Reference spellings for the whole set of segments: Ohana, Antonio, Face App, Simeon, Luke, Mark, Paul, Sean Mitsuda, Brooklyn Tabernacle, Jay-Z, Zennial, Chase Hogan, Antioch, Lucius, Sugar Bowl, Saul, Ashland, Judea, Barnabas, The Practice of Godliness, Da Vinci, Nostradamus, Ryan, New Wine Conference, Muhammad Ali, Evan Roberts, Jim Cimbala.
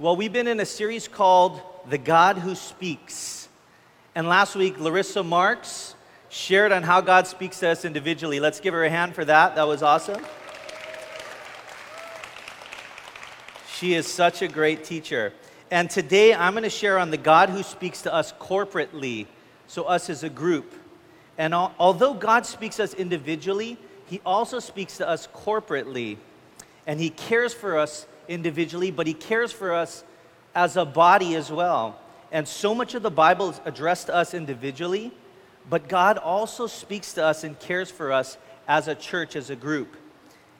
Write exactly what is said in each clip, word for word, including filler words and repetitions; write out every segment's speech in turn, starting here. Well, we've been in a series called The God Who Speaks. And last week, Larissa Marks shared on how God speaks to us individually. Let's give her a hand for that. That was awesome. She is such a great teacher. And today, I'm going to share on the God who speaks to us corporately, so us as a group. And al- although God speaks to us individually, He also speaks to us corporately. And He cares for us individually, but He cares for us as a body as well. And so much of the Bible is addressed to us individually, but God also speaks to us and cares for us as a church, as a group.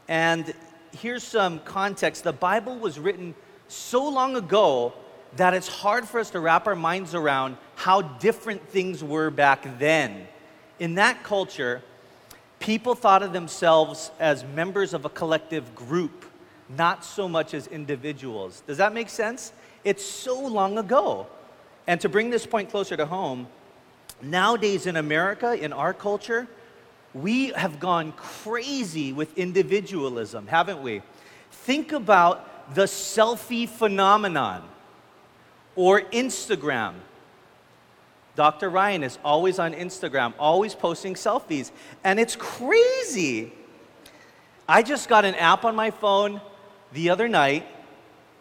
And here's some context. The Bible was written so long ago that it's hard for us to wrap our minds around how different things were back then. In that culture, people thought of themselves as members of a collective group, not so much as individuals. Does that make sense? It's so long ago. And to bring this point closer to home, nowadays in America, in our culture, we have gone crazy with individualism, haven't we? Think about the selfie phenomenon, or Instagram. Doctor Ryan is always on Instagram, always posting selfies, and it's crazy. I just got an app on my phone the other night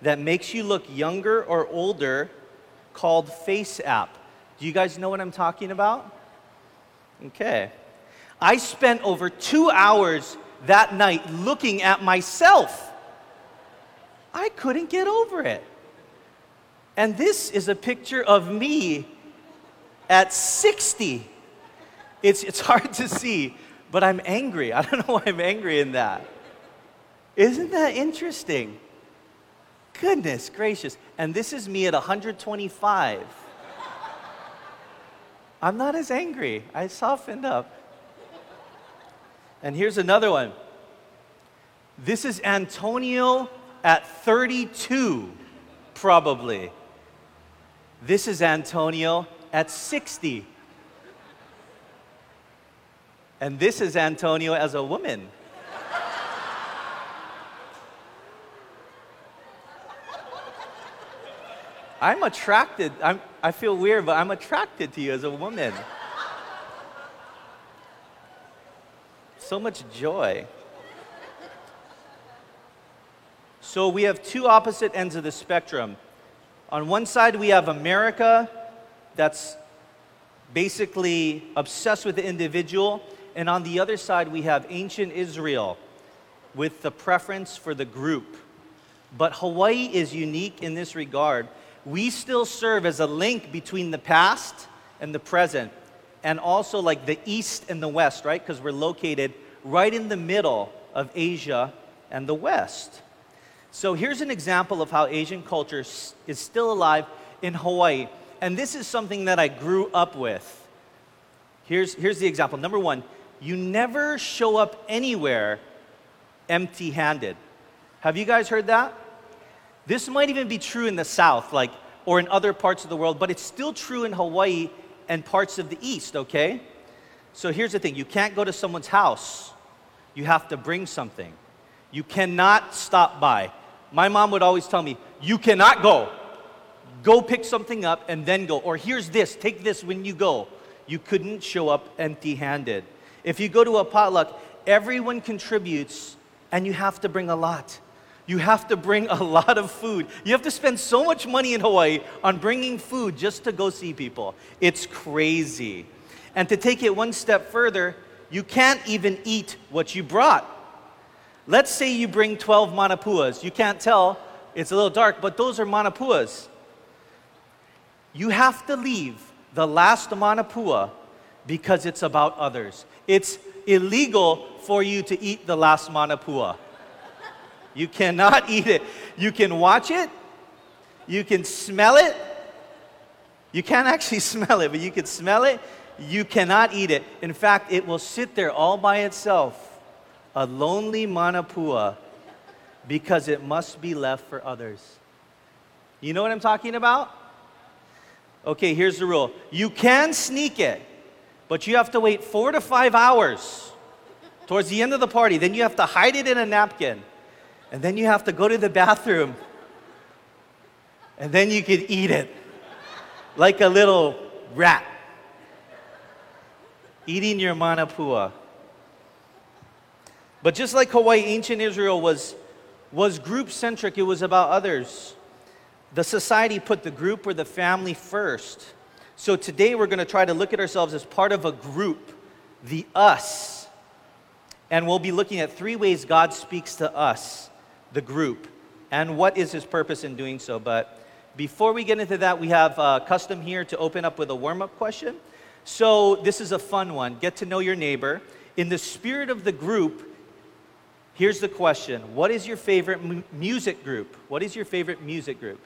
that makes you look younger or older called Face App. Do you guys know what I'm talking about? Okay. I spent over two hours that night looking at myself. I couldn't get over it. And this is a picture of me at sixty. It's it's hard to see, but I'm angry. I don't know why I'm angry in that. Isn't that interesting? Goodness gracious. And this is me at one hundred twenty-five. I'm not as angry. I softened up. And here's another one. This is Antonio at thirty-two, probably. This is Antonio at sixty. And this is Antonio as a woman. I'm attracted, I'm, I feel weird, but I'm attracted to you as a woman. So much joy. So we have two opposite ends of the spectrum. On one side, we have America that's basically obsessed with the individual. And on the other side, we have ancient Israel with the preference for the group. But Hawaii is unique in this regard. We still serve as a link between the past and the present, and also like the east and the west, right? Because we're located right in the middle of Asia and the west. So here's an example of how Asian culture is still alive in Hawaii. And this is something that I grew up with. Here's, here's the example. Number one, you never show up anywhere empty-handed. Have you guys heard that? This might even be true in the South, like, or in other parts of the world, but it's still true in Hawaii and parts of the East, okay? So here's the thing. You can't go to someone's house. You have to bring something. You cannot stop by. My mom would always tell me, you cannot go. Go pick something up and then go. Or here's this, take this when you go. You couldn't show up empty-handed. If you go to a potluck, everyone contributes and you have to bring a lot. You have to bring a lot of food. You have to spend so much money in Hawaii on bringing food just to go see people. It's crazy. And to take it one step further, you can't even eat what you brought. Let's say you bring twelve manapuas. You can't tell, it's a little dark, but those are manapuas. You have to leave the last manapua because it's about others. It's illegal for you to eat the last manapua. You cannot eat it. You can watch it. You can smell it. You can't actually smell it, but you can smell it. You cannot eat it. In fact, it will sit there all by itself. A lonely manapua, because it must be left for others. You know what I'm talking about? Okay, here's the rule. You can sneak it, but you have to wait four to five hours towards the end of the party. Then you have to hide it in a napkin, and then you have to go to the bathroom. and then you could eat it like a little rat. Eating your manapua. But just like Hawaii, ancient Israel was, was group-centric. It was about others. The society put the group or the family first. So today we're going to try to look at ourselves as part of a group, the us. And we'll be looking at three ways God speaks to us, the group, and what is his purpose in doing so. But before we get into that, we have a custom here to open up with a warm-up question. So this is a fun one. Get to know your neighbor. In the spirit of the group, here's the question. What is your favorite mu- music group? What is your favorite music group?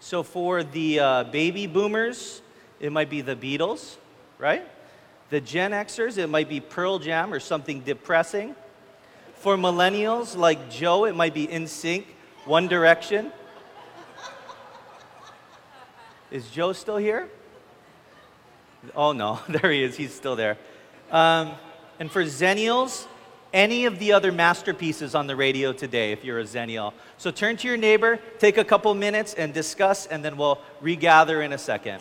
So for the uh, baby boomers, it might be the Beatles, right? The Gen Xers, it might be Pearl Jam or something depressing. For millennials like Joe, it might be N Sync, One Direction. Is Joe still here? Oh no, there he is, he's still there. Um, and for Zennials, any of the other masterpieces on the radio today, if you're a Zennial. So turn to your neighbor, take a couple minutes and discuss, and then we'll regather in a second.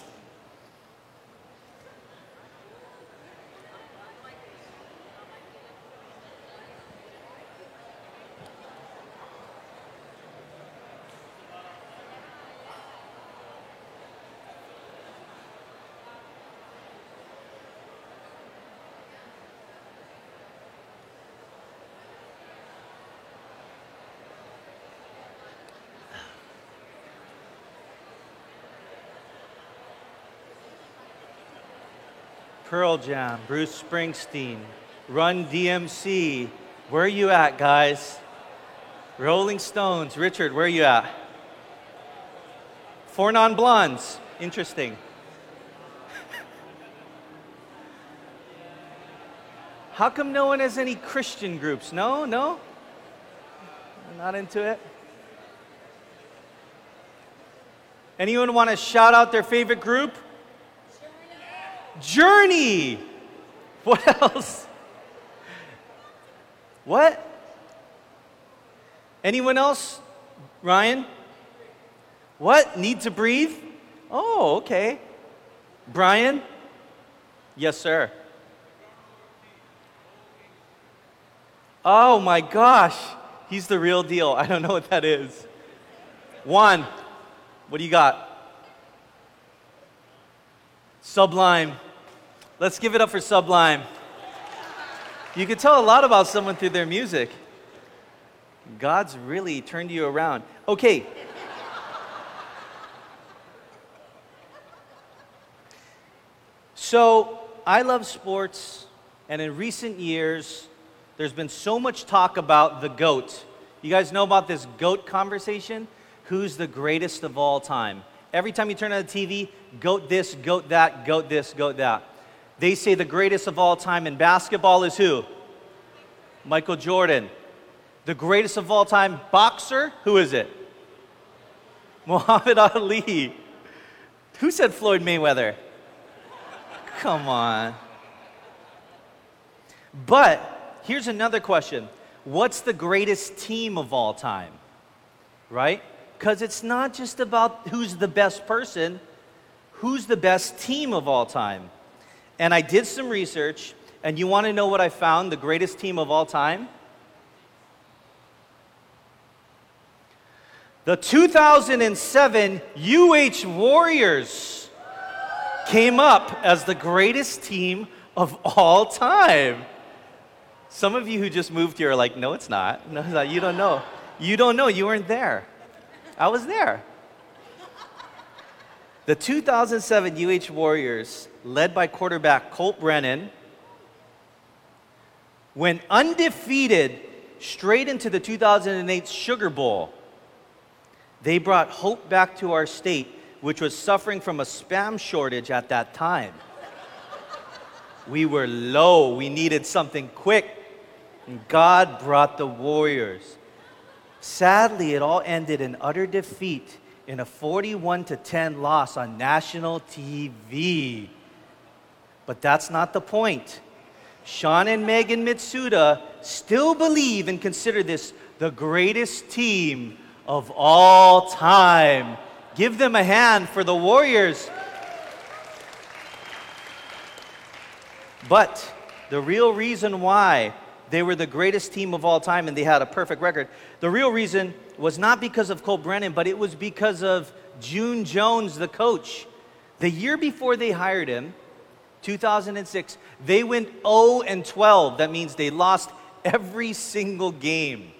Pearl Jam, Bruce Springsteen, Run D M C. Where are you at, guys? Rolling Stones, Richard, where are you at? Four Non-Blondes, interesting. How come no one has any Christian groups? No, no? Not into it? Anyone want to shout out their favorite group? Journey. What else? What? Anyone else? Ryan? What? Need to Breathe? Oh, okay. Brian? Yes, sir. Oh my gosh. He's the real deal. I don't know what that is. Juan, what do you got? Sublime. Let's give it up for Sublime. You can tell a lot about someone through their music. God's really turned you around. Okay. So, I love sports, and in recent years, there's been so much talk about the GOAT. You guys know about this GOAT conversation? Who's the greatest of all time? Every time you turn on the T V, GOAT this, GOAT that, GOAT this, GOAT that. They say the greatest of all time in basketball is who? Michael Jordan. The greatest of all time boxer, who is it? Muhammad Ali. Who said Floyd Mayweather? Come on. But here's another question. What's the greatest team of all time? Right? Because it's not just about who's the best person, who's the best team of all time. And I did some research, and you want to know what I found, the greatest team of all time? The two thousand seven U H Warriors came up as the greatest team of all time. Some of you who just moved here are like, no, it's not. No, it's not. You don't know. You don't know. You weren't there. I was there. The two thousand seven U H Warriors, led by quarterback Colt Brennan, went undefeated straight into the two thousand eight Sugar Bowl. They brought hope back to our state, which was suffering from a spam shortage at that time. We were low. We needed something quick. And God brought the Warriors. Sadly, it all ended in utter defeat in a forty-one to ten loss on national T V. But that's not the point. Sean and Megan Mitsuda still believe and consider this the greatest team of all time Give them a hand for the Warriors. But the real reason why they were the greatest team of all time and they had a perfect record, the real reason was not because of Colt Brennan, but it was because of June Jones, the coach. The year before they hired him, two thousand six, they went oh and twelve. That means they lost every single game.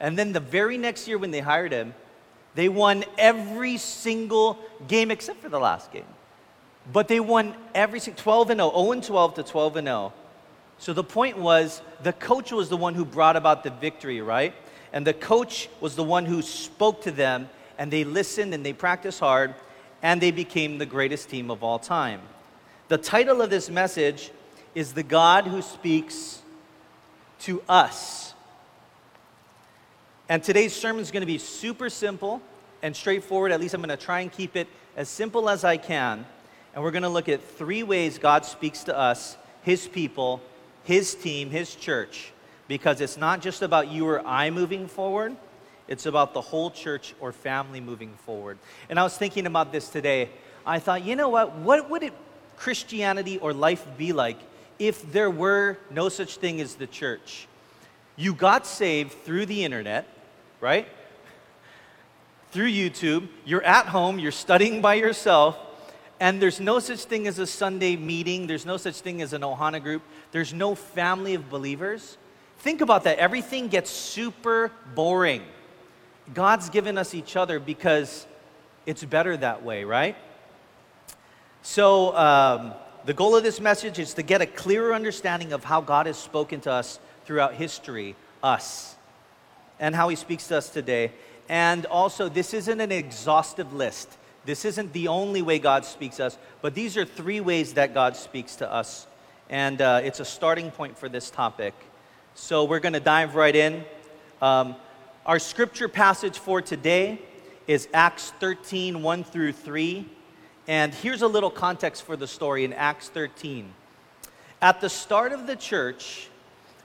And then the very next year when they hired him, they won every single game except for the last game. But they won every single, twelve and oh, oh and twelve to twelve and oh. So the point was, the coach was the one who brought about the victory, right? And the coach was the one who spoke to them, and they listened and they practiced hard, and they became the greatest team of all time. The title of this message is The God Who Speaks to Us. And today's sermon is going to be super simple and straightforward. At least I'm going to try and keep it as simple as I can. And we're going to look at three ways God speaks to us, His people, His team, His church, because it's not just about you or I moving forward. It's about the whole church or family moving forward. And I was thinking about this today. I thought, you know what? What would it, Christianity or life be like if there were no such thing as the church? You got saved through the internet, right? Through YouTube. You're at home. You're studying by yourself. And there's no such thing as a Sunday meeting. There's no such thing as an Ohana group. There's no family of believers. Think about that. Everything gets super boring. God's given us each other because it's better that way, right? So um, the goal of this message is to get a clearer understanding of how God has spoken to us throughout history, us, and how He speaks to us today. And also, this isn't an exhaustive list. This isn't the only way God speaks to us, but these are three ways that God speaks to us. And uh, it's a starting point for this topic. So we're going to dive right in. Um, our scripture passage for today is Acts thirteen, one through three. And here's a little context for the story in Acts thirteen. At the start of the church,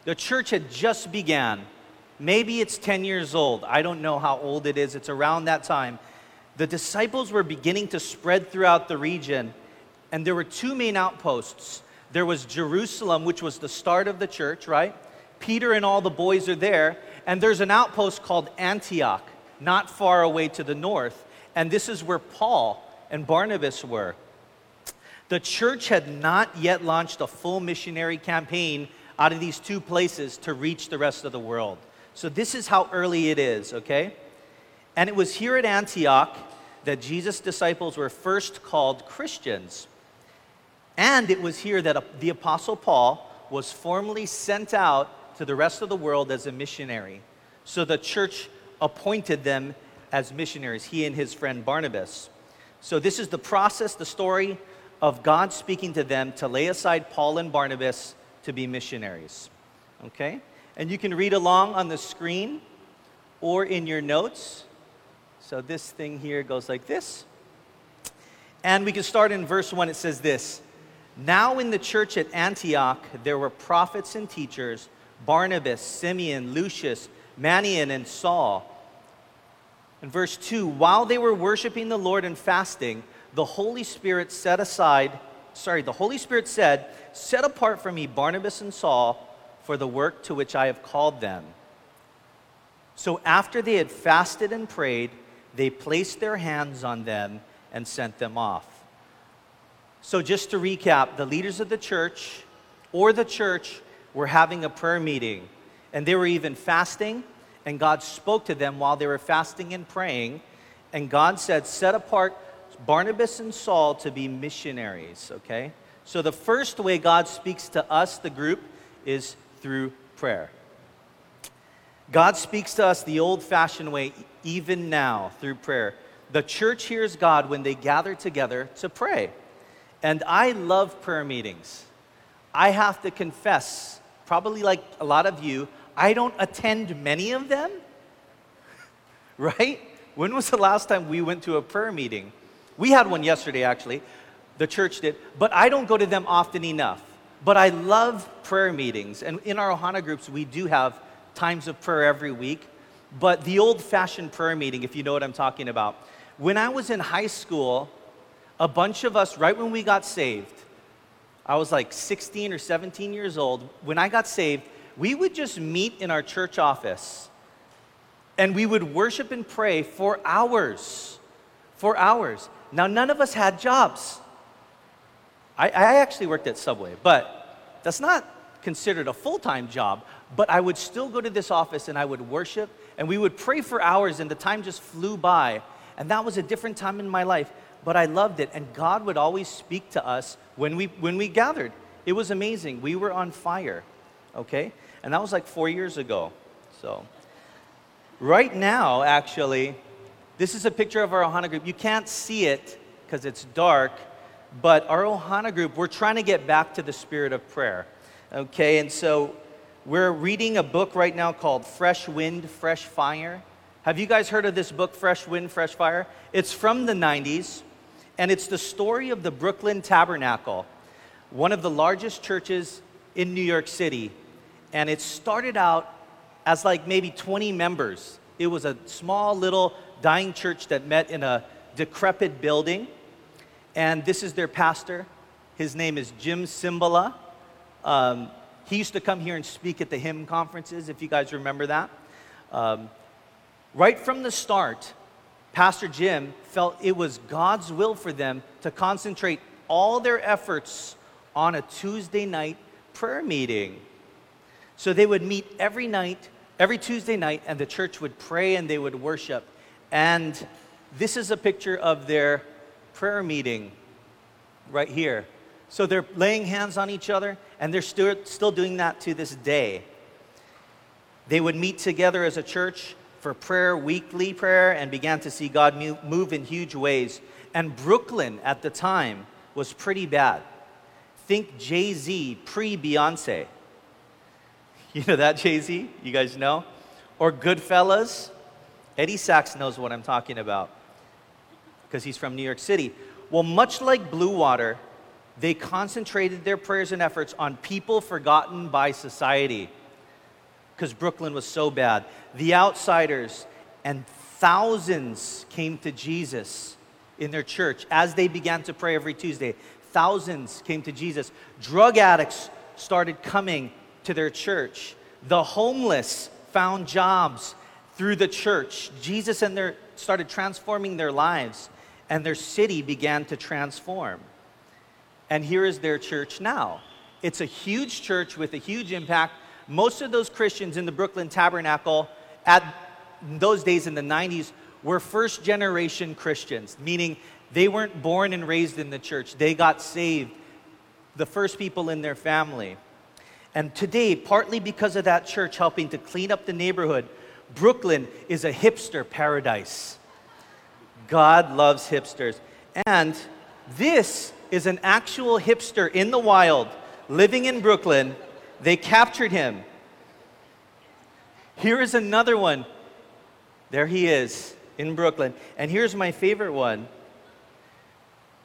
the church had just began. Maybe it's ten years old. I don't know how old it is. It's around that time. The disciples were beginning to spread throughout the region, and there were two main outposts. There was Jerusalem, which was the start of the church, right? Peter and all the boys are there, and there's an outpost called Antioch, not far away to the north, and this is where Paul and Barnabas were. The church had not yet launched a full missionary campaign out of these two places to reach the rest of the world. So this is how early it is, okay? And it was here at Antioch that Jesus' disciples were first called Christians. And it was here that the Apostle Paul was formally sent out to the rest of the world as a missionary. So the church appointed them as missionaries, he and his friend Barnabas. So this is the process, the story of God speaking to them to lay aside Paul and Barnabas to be missionaries. Okay? And you can read along on the screen or in your notes. So this thing here goes like this. And we can start in verse one. It says this. Now in the church at Antioch, there were prophets and teachers, Barnabas, Simeon, Lucius, Manaen, and Saul. In verse two, while they were worshiping the Lord and fasting, the Holy Spirit set aside, sorry, the Holy Spirit said, set apart for me Barnabas and Saul for the work to which I have called them. So after they had fasted and prayed, they placed their hands on them and sent them off. So just to recap, the leaders of the church or the church were having a prayer meeting, and they were even fasting, and God spoke to them while they were fasting and praying, and God said, set apart Barnabas and Saul to be missionaries, okay? So the first way God speaks to us, the group, is through prayer. God speaks to us the old-fashioned way, even now, through prayer. The church hears God when they gather together to pray. And I love prayer meetings. I have to confess, probably like a lot of you, I don't attend many of them, right? When was the last time we went to a prayer meeting? We had one yesterday, actually. The church did. But I don't go to them often enough. But I love prayer meetings. And in our Ohana groups, we do have times of prayer every week, but the old-fashioned prayer meeting, if you know what I'm talking about, When I was in high school, a bunch of us, right when we got saved, I was like sixteen or seventeen years old. When I got saved, we would just meet in our church office and we would worship and pray for hours, for hours. Now, none of us had jobs. I, I actually worked at Subway, but that's not considered a full-time job, but I would still go to this office and I would worship and we would pray for hours and the time just flew by. And that was a different time in my life, but I loved it. And God would always speak to us when we when we gathered. It was amazing. We were on fire, okay? And that was like four years ago. So right now, actually, this is a picture of our Ohana group. You can't see it because it's dark, but our Ohana group, we're trying to get back to the spirit of prayer, okay? And so we're reading a book right now called Fresh Wind, Fresh Fire. Have you guys heard of this book, Fresh Wind, Fresh Fire? It's from the nineties, and it's the story of the Brooklyn Tabernacle, one of the largest churches in New York City. And it started out as like maybe twenty members. It was a small little dying church that met in a decrepit building. And this is their pastor. His name is Jim Cimbala. Um, he used to come here and speak at the Hymn Conferences, if you guys remember that. Um, Right from the start, Pastor Jim felt it was God's will for them to concentrate all their efforts on a Tuesday night prayer meeting. So they would meet every night, every Tuesday night, and the church would pray and they would worship. And this is a picture of their prayer meeting right here. So they're laying hands on each other, and they're still, still doing that to this day. They would meet together as a church for prayer, weekly prayer, and began to see God move in huge ways. And Brooklyn at the time was pretty bad. Think Jay-Z pre-Beyonce. You know that Jay-Z? You guys know? Or Goodfellas? Eddie Sachs knows what I'm talking about because he's from New York City. Well, much like Blue Water, they concentrated their prayers and efforts on people forgotten by society, because Brooklyn was so bad. The outsiders, and thousands came to Jesus in their church as they began to pray every Tuesday. Thousands came to Jesus. Drug addicts started coming to their church. The homeless found jobs through the church. Jesus and their started transforming their lives, and their city began to transform. And here is their church now. It's a huge church with a huge impact. Most of those Christians in the Brooklyn Tabernacle at those days in the nineties were first generation Christians, meaning they weren't born and raised in the church. They got saved, the first people in their family. And today, partly because of that church helping to clean up the neighborhood, Brooklyn is a hipster paradise. God loves hipsters. And this is an actual hipster in the wild living in Brooklyn. They captured him. Here is another one. There he is in Brooklyn. And here's my favorite one.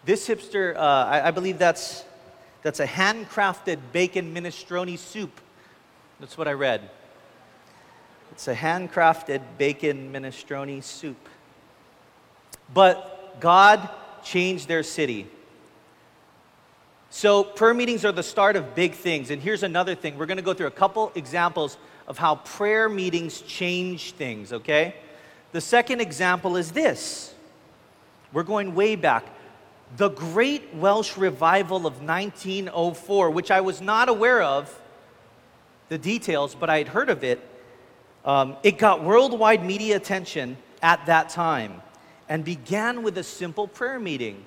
This hipster, uh, I, I believe that's that's a handcrafted bacon minestrone soup. That's what I read. It's a handcrafted bacon minestrone soup. But God changed their city. So prayer meetings are the start of big things. And here's another thing. We're going to go through a couple examples of how prayer meetings change things, okay? The second example is this. We're going way back. The Great Welsh Revival of nineteen oh four, which I was not aware of the details, but I had heard of it. Um, it got worldwide media attention at that time and began with a simple prayer meeting.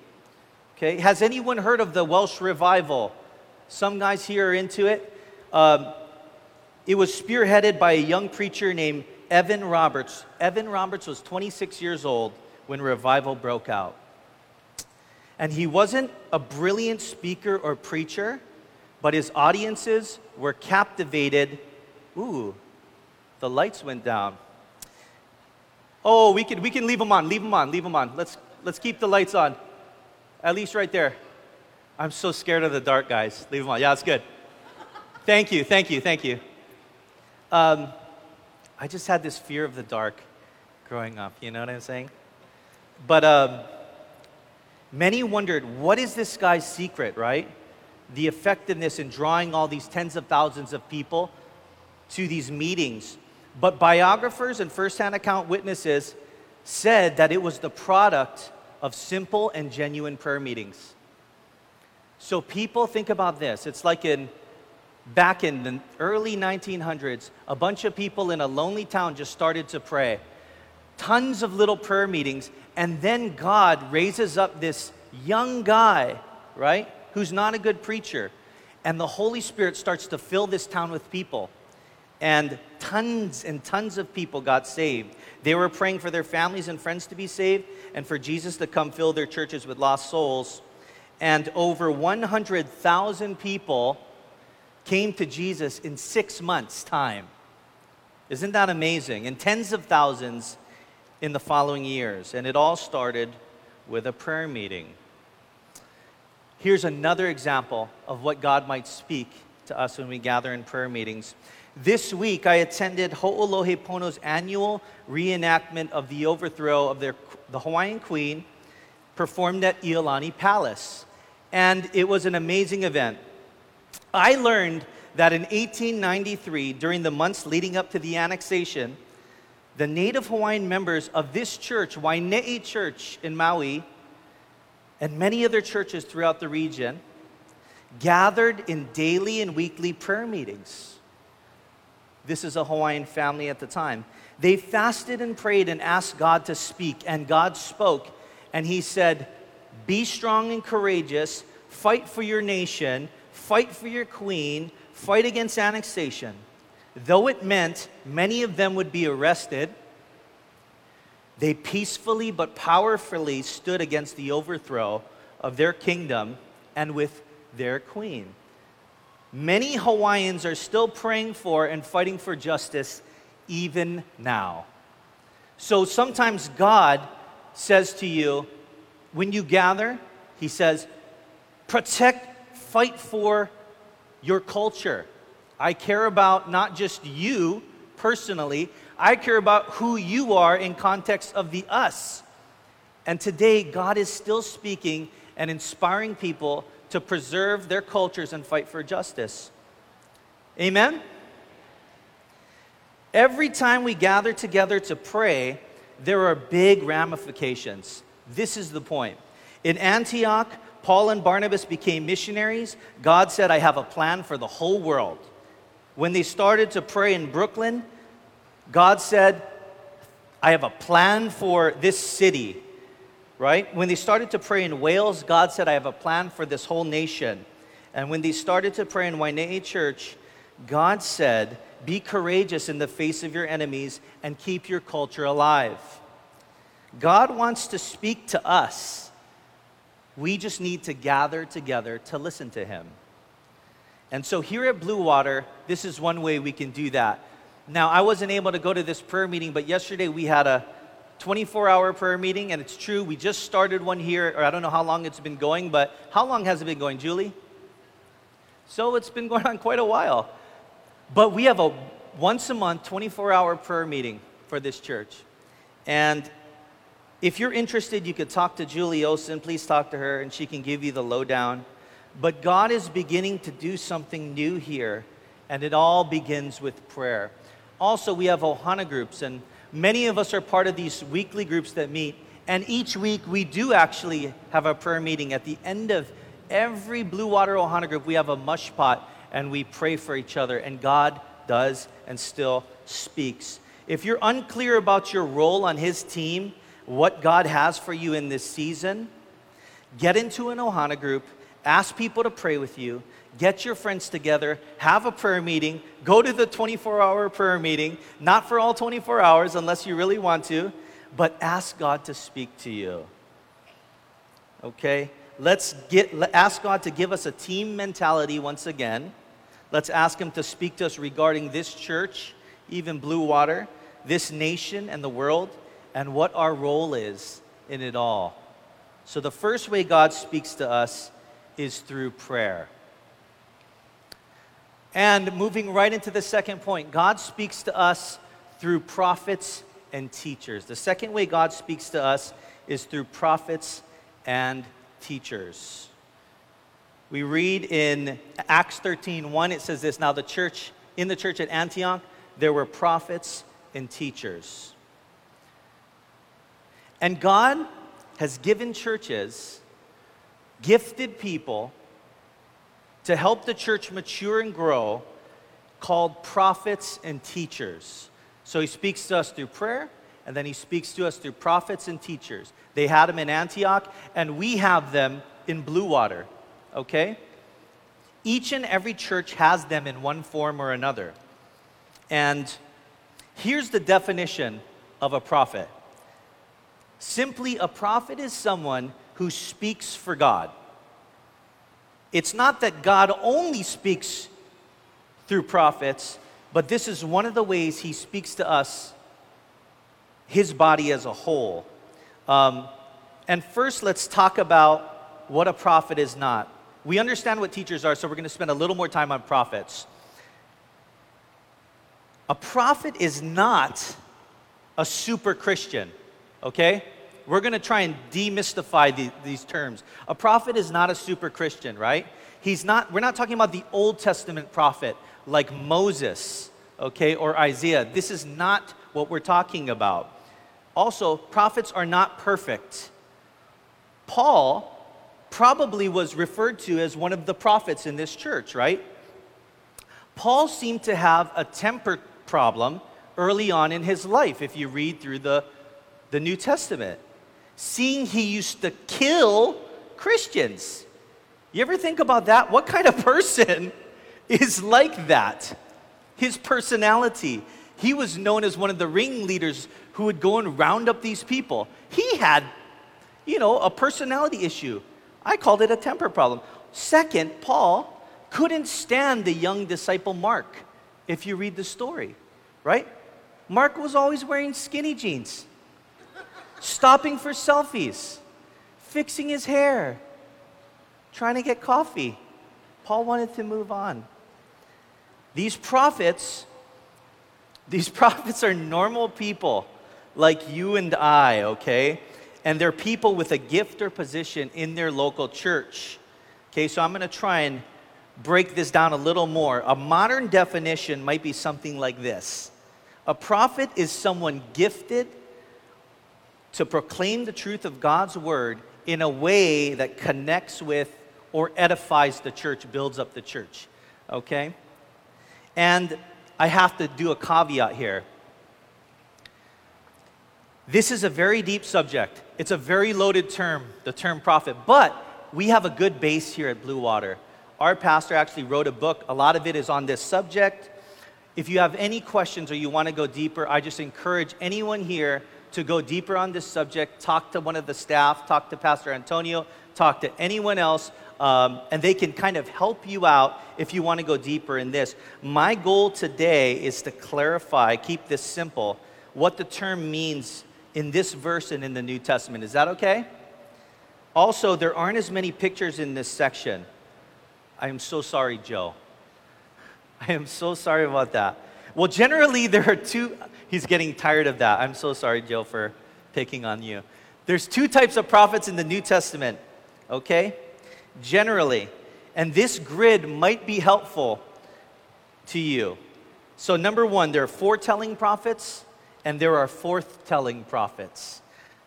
Okay. Has anyone heard of the Welsh Revival? Some guys here are into it. Um, it was spearheaded by a young preacher named Evan Roberts. Evan Roberts was twenty-six years old when revival broke out. And he wasn't a brilliant speaker or preacher, but his audiences were captivated. Ooh, the lights went down. Oh, we can we can leave them on, leave them on, leave them on. Let's let's keep the lights on. At least right there. I'm so scared of the dark, guys. Leave them on. Yeah, it's good. Thank you, thank you, thank you. Um, I just had this fear of the dark growing up. You know what I'm saying? But um, many wondered, what is this guy's secret, right? The effectiveness in drawing all these tens of thousands of people to these meetings. But biographers and first-hand account witnesses said that it was the product of simple and genuine prayer meetings. So people, think about this. It's like in back in the early nineteen hundreds, a bunch of people in a lonely town just started to pray. Tons of little prayer meetings, and then God raises up this young guy, right, who's not a good preacher, and the Holy Spirit starts to fill this town with people. And tons and tons of people got saved. They were praying for their families and friends to be saved and for Jesus to come fill their churches with lost souls. And over one hundred thousand people came to Jesus in six months' time. Isn't that amazing? And tens of thousands in the following years. And it all started with a prayer meeting. Here's another example of what God might speak to us when we gather in prayer meetings. This week, I attended Ho'olohepono's annual reenactment of the overthrow of their, the Hawaiian Queen, performed at Iolani Palace. And it was an amazing event. I learned that in eighteen ninety-three, during the months leading up to the annexation, the Native Hawaiian members of this church, Waine'i Church in Maui, and many other churches throughout the region, gathered in daily and weekly prayer meetings. This is a Hawaiian family at the time. They fasted and prayed and asked God to speak, and God spoke, and he said, "Be strong and courageous, fight for your nation, fight for your queen, fight against annexation." Though it meant many of them would be arrested, they peacefully but powerfully stood against the overthrow of their kingdom and with their queen. Many Hawaiians are still praying for and fighting for justice even now. So sometimes God says to you, when you gather, he says, protect, fight for your culture. I care about not just you personally, I care about who you are in context of the us. And today, God is still speaking and inspiring people to preserve their cultures and fight for justice. Amen? Every time we gather together to pray, there are big ramifications. This is the point. In Antioch, Paul and Barnabas became missionaries. God said, "I have a plan for the whole world." When they started to pray in Brooklyn, God said, "I have a plan for this city." Right? When they started to pray in Wales, God said, "I have a plan for this whole nation." And when they started to pray in Waine'i Church, God said, "Be courageous in the face of your enemies and keep your culture alive." God wants to speak to us. We just need to gather together to listen to him. And so here at Blue Water, this is one way we can do that. Now, I wasn't able to go to this prayer meeting, but yesterday we had a twenty-four hour prayer meeting, and it's true, we just started one here, or I don't know how long it's been going, but how long has it been going, Julie? So it's been going on quite a while. But we have a once a month, twenty-four hour prayer meeting for this church. And if you're interested, you could talk to Julie Olsen, please talk to her, and she can give you the lowdown. But God is beginning to do something new here, and it all begins with prayer. Also, we have Ohana groups, and many of us are part of these weekly groups that meet, and each week we do actually have a prayer meeting. At the end of every Blue Water Ohana group, we have a mush pot, and we pray for each other, and God does and still speaks. If you're unclear about your role on his team, what God has for you in this season, get into an Ohana group, ask people to pray with you, get your friends together, have a prayer meeting, go to the twenty-four hour prayer meeting, not for all twenty-four hours unless you really want to, but ask God to speak to you. Okay? Let's get ask God to give us a team mentality once again. Let's ask him to speak to us regarding this church, even Blue Water, this nation and the world, and what our role is in it all. So the first way God speaks to us is through prayer. And moving right into the second point, God speaks to us through prophets and teachers. The second way God speaks to us is through prophets and teachers. We read in Acts thirteen one, it says this, now the church, in the church at Antioch, there were prophets and teachers. And God has given churches gifted people to help the church mature and grow called prophets and teachers. So he speaks to us through prayer, and then he speaks to us through prophets and teachers. They had them in Antioch, and we have them in Blue Water, okay? Each and every church has them in one form or another. And here's the definition of a prophet. Simply, a prophet is someone who speaks for God. It's not that God only speaks through prophets, but this is one of the ways he speaks to us, his body as a whole. Um, and first, let's talk about what a prophet is not. We understand what teachers are, so we're going to spend a little more time on prophets. A prophet is not a super Christian, okay? We're going to try and demystify the, these terms. A prophet is not a super Christian, right? He's not, we're not talking about the Old Testament prophet like Moses, okay, or Isaiah. This is not what we're talking about. Also, prophets are not perfect. Paul probably was referred to as one of the prophets in this church, right? Paul seemed to have a temper problem early on in his life, if you read through the, the New Testament. Seeing he used to kill Christians. You ever think about that? What kind of person is like that? His personality. He was known as one of the ringleaders who would go and round up these people. He had, you know, a personality issue. I called it a temper problem. Second, Paul couldn't stand the young disciple Mark, if you read the story, right? Mark was always wearing skinny jeans, stopping for selfies, fixing his hair, trying to get coffee. Paul wanted to move on. These prophets, these prophets are normal people like you and I, okay? And they're people with a gift or position in their local church. Okay, so I'm going to try and break this down a little more. A modern definition might be something like this. A prophet is someone gifted to proclaim the truth of God's word in a way that connects with or edifies the church, builds up the church, okay? And I have to do a caveat here. This is a very deep subject. It's a very loaded term, the term prophet, but we have a good base here at Blue Water. Our pastor actually wrote a book. A lot of it is on this subject. If you have any questions or you want to go deeper, I just encourage anyone here to go deeper on this subject. Talk to one of the staff, talk to Pastor Antonio, talk to anyone else, um, and they can kind of help you out if you want to go deeper in this. My goal today is to clarify, keep this simple, what the term means in this verse and in the New Testament. Is that okay? Also, there aren't as many pictures in this section. I am so sorry, Joe. I am so sorry about that. Well, generally there are two, he's getting tired of that. I'm so sorry, Joe, for picking on you. There's two types of prophets in the New Testament, okay? Generally, and this grid might be helpful to you. So number one, there are foretelling prophets, and there are forth-telling prophets.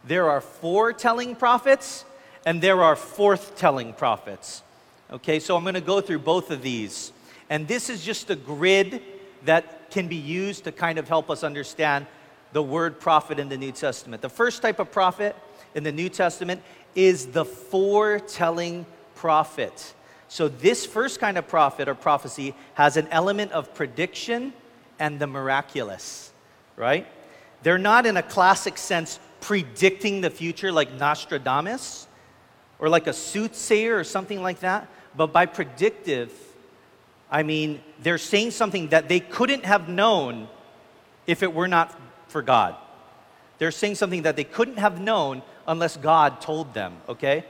There are foretelling prophets, and there are forth-telling prophets. Okay, so I'm going to go through both of these. And this is just a grid that can be used to kind of help us understand the word prophet in the New Testament. The first type of prophet in the New Testament is the foretelling prophet. So this first kind of prophet or prophecy has an element of prediction and the miraculous, right? They're not in a classic sense predicting the future like Nostradamus or like a soothsayer or something like that. But by predictive, I mean they're saying something that they couldn't have known if it were not for God. They're saying something that they couldn't have known unless God told them, okay?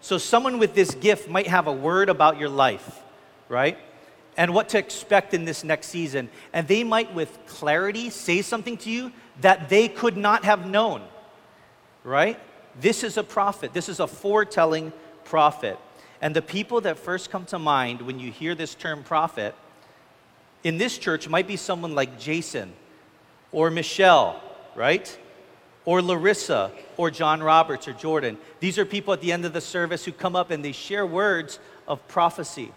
So someone with this gift might have a word about your life, right? And what to expect in this next season. And they might with clarity say something to you that they could not have known, right? This is a prophet. This is a foretelling prophet. And the people that first come to mind when you hear this term prophet in this church might be someone like Jason or Michelle, right? Or Larissa or John Roberts or Jordan. These are people at the end of the service who come up and they share words of prophecy.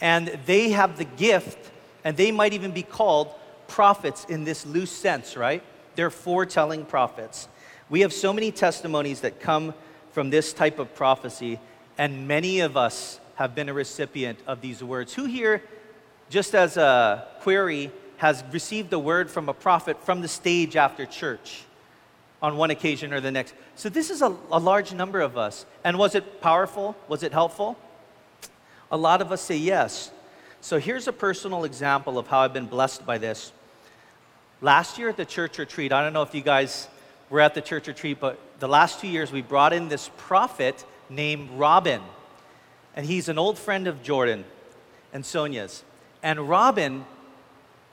And they have the gift, and they might even be called prophets in this loose sense, right? They're foretelling prophets. We have so many testimonies that come from this type of prophecy, and many of us have been a recipient of these words. Who here, just as a query, has received a word from a prophet from the stage after church on one occasion or the next? So this is a, a large number of us. And was it powerful? Was it helpful? A lot of us say yes. So here's a personal example of how I've been blessed by this. Last year at the church retreat, I don't know if you guys were at the church retreat, but the last two years we brought in this prophet named Robin. And he's an old friend of Jordan and Sonia's. And Robin,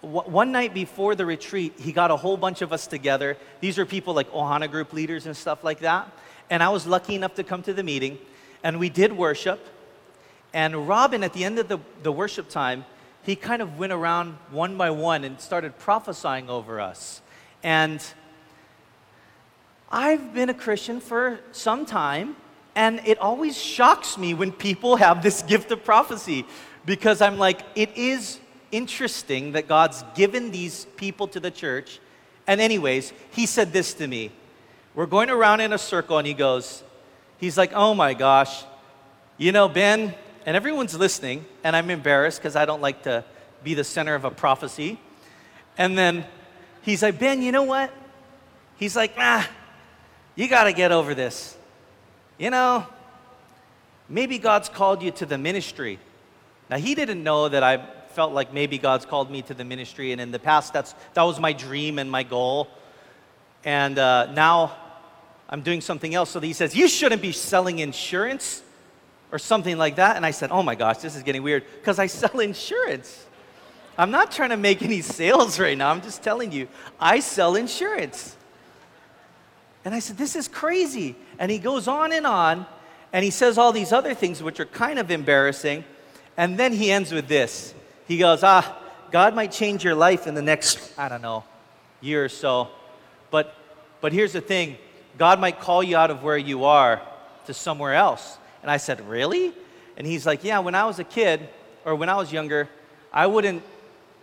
w- one night before the retreat, he got a whole bunch of us together. These are people like Ohana group leaders and stuff like that. And I was lucky enough to come to the meeting. And we did worship. And Robin, at the end of the, the worship time, he kind of went around one by one and started prophesying over us. And I've been a Christian for some time, and it always shocks me when people have this gift of prophecy, because I'm like, it is interesting that God's given these people to the church. And anyways, he said this to me. We're going around in a circle, and he goes, he's like, oh my gosh, you know, Ben... And everyone's listening, and I'm embarrassed because I don't like to be the center of a prophecy. And then he's like, Ben, you know what? He's like, ah, you got to get over this. You know, maybe God's called you to the ministry. Now, he didn't know that I felt like maybe God's called me to the ministry, and in the past, that's that was my dream and my goal. And uh, now I'm doing something else. So he says, you shouldn't be selling insurance or something like that. And I said, oh my gosh, this is getting weird, because I sell insurance. I'm not trying to make any sales right now. I'm just telling you, I sell insurance. And I said, this is crazy. And he goes on and on, and he says all these other things, which are kind of embarrassing. And then he ends with this. He goes, ah, God might change your life in the next, I don't know, year or so. But, but here's the thing. God might call you out of where you are to somewhere else. And I said, really? And he's like, yeah, when I was a kid, or when I was younger, I wouldn't,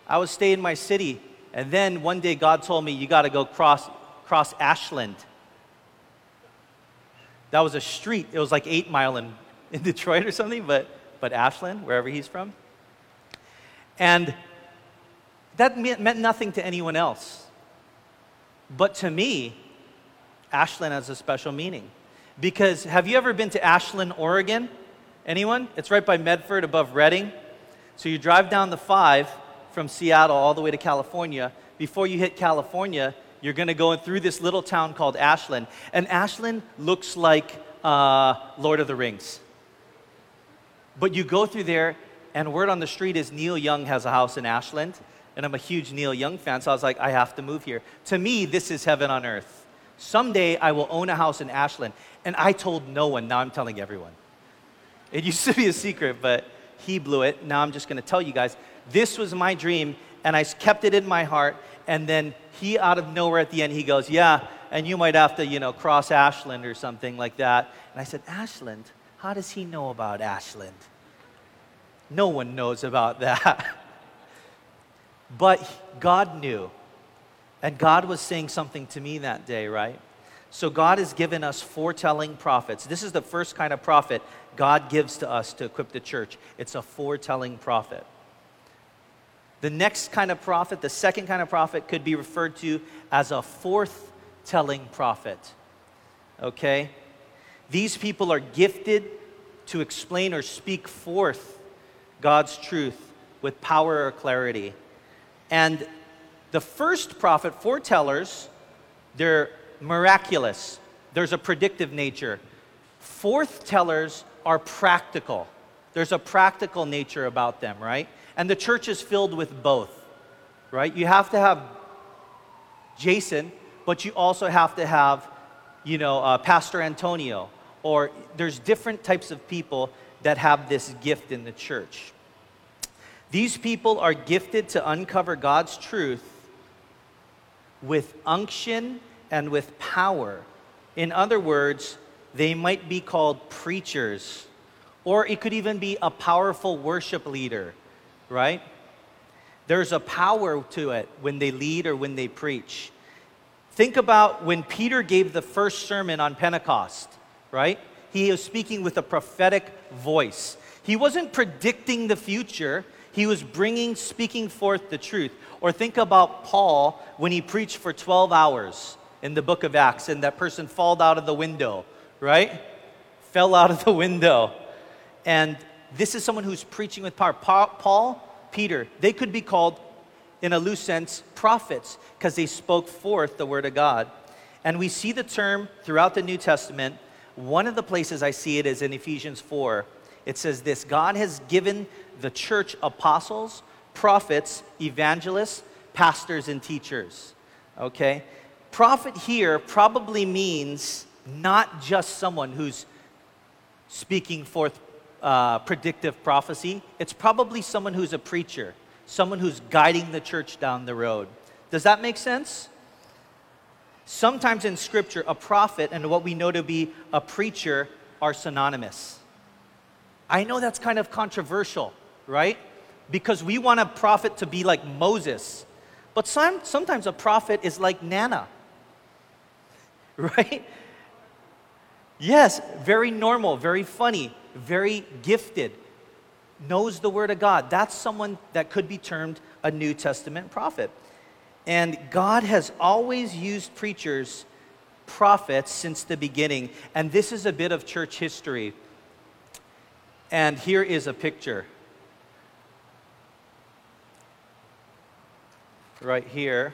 I would stay in my city. And then one day God told me, you got to go cross, cross Ashland. That was a street. It was like eight mile in, in Detroit or something, but, but Ashland, wherever he's from. And that meant nothing to anyone else. But to me, Ashland has a special meaning. Because have you ever been to Ashland, Oregon? Anyone? It's right by Medford, above Redding. So you drive down the five from Seattle all the way to California. Before you hit California, you're going to go through this little town called Ashland. And Ashland looks like uh, Lord of the Rings. But you go through there, and word on the street is Neil Young has a house in Ashland. And I'm a huge Neil Young fan, so I was like, I have to move here. To me, this is heaven on earth. Someday I will own a house in Ashland. And I told no one. Now I'm telling everyone. It used to be a secret, but he blew it. Now I'm just going to tell you guys. This was my dream, and I kept it in my heart. And then he, out of nowhere at the end, he goes, yeah, and you might have to, you know, cross Ashland or something like that. And I said, Ashland? How does he know about Ashland? No one knows about that. But God knew. And God was saying something to me that day, right? So God has given us foretelling prophets. This is the first kind of prophet God gives to us to equip the church. It's a foretelling prophet. The next kind of prophet, the second kind of prophet, could be referred to as a forthtelling prophet. Okay? These people are gifted to explain or speak forth God's truth with power or clarity. And the first prophet, foretellers, they're miraculous. There's a predictive nature. Foretellers are practical. There's a practical nature about them, right? And the church is filled with both, right? You have to have Jason, but you also have to have you know, uh, Pastor Antonio, or there's different types of people that have this gift in the church. These people are gifted to uncover God's truth with unction and with power. In other words, they might be called preachers, or it could even be a powerful worship leader, right? There's a power to it when they lead or when they preach. Think about when Peter gave the first sermon on Pentecost, right? He was speaking with a prophetic voice. He wasn't predicting the future. He was bringing, speaking forth the truth. Or think about Paul when he preached for twelve hours in the book of Acts, and that person fell out of the window, right? Fell out of the window. And this is someone who's preaching with power. Paul, Peter, they could be called, in a loose sense, prophets, because they spoke forth the word of God. And we see the term throughout the New Testament. One of the places I see it is in Ephesians four. It says this: God has given the church apostles, prophets, evangelists, pastors, and teachers. Okay? Prophet here probably means not just someone who's speaking forth uh, predictive prophecy. It's probably someone who's a preacher, someone who's guiding the church down the road. Does that make sense? Sometimes in Scripture, a prophet and what we know to be a preacher are synonymous. I know that's kind of controversial, right? Because we want a prophet to be like Moses. But some, sometimes a prophet is like Nana, right? Yes, very normal, very funny, very gifted, knows the word of God. That's someone that could be termed a New Testament prophet. And God has always used preachers, prophets, since the beginning. And this is a bit of church history. And here is a picture. Right here.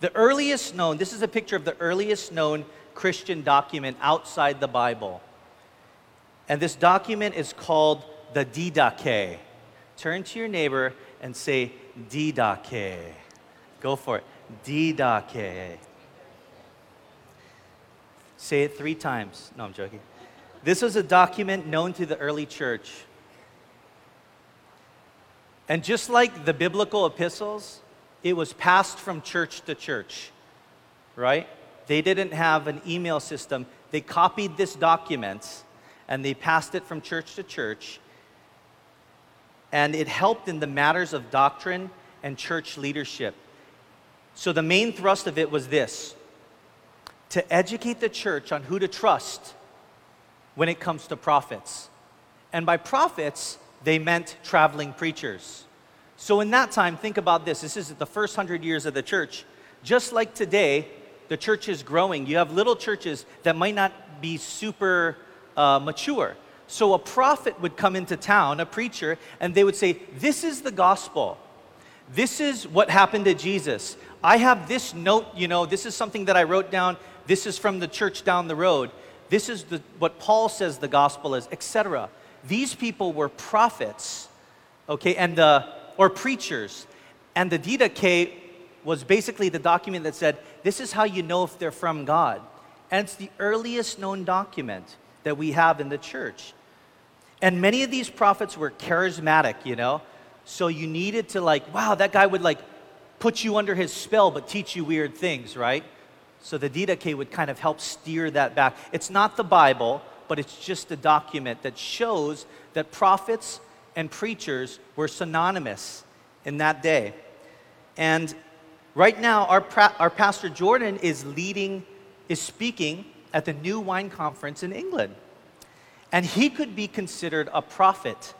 The earliest known, this is a picture of the earliest known Christian document outside the Bible. And this document is called the Didache. Turn to your neighbor and say, Didache. Go for it. Didache. Say it three times. No, I'm joking. This was a document known to the early church. And just like the biblical epistles, it was passed from church to church, right? They didn't have an email system. They copied this document and they passed it from church to church. And it helped in the matters of doctrine and church leadership. So the main thrust of it was this: to educate the church on who to trust when it comes to prophets. And by prophets, they meant traveling preachers. So in that time, think about this. This is the first hundred years of the church. Just like today, the church is growing. You have little churches that might not be super uh, mature. So a prophet would come into town, a preacher, and they would say, this is the gospel. This is what happened to Jesus. I have this note, you know, this is something that I wrote down. This is from the church down the road. This is the, what Paul says the gospel is, et cetera. These people were prophets, okay, and the, or preachers. And the Didache was basically the document that said, this is how you know if they're from God. And it's the earliest known document that we have in the church. And many of these prophets were charismatic, you know. So you needed to like, wow, that guy would like put you under his spell but teach you weird things, right? So the Didache would kind of help steer that back. It's not the Bible, but it's just a document that shows that prophets and preachers were synonymous in that day. And right now, our our Pastor Jordan is leading, is speaking at the New Wine Conference in England. And he could be considered a prophet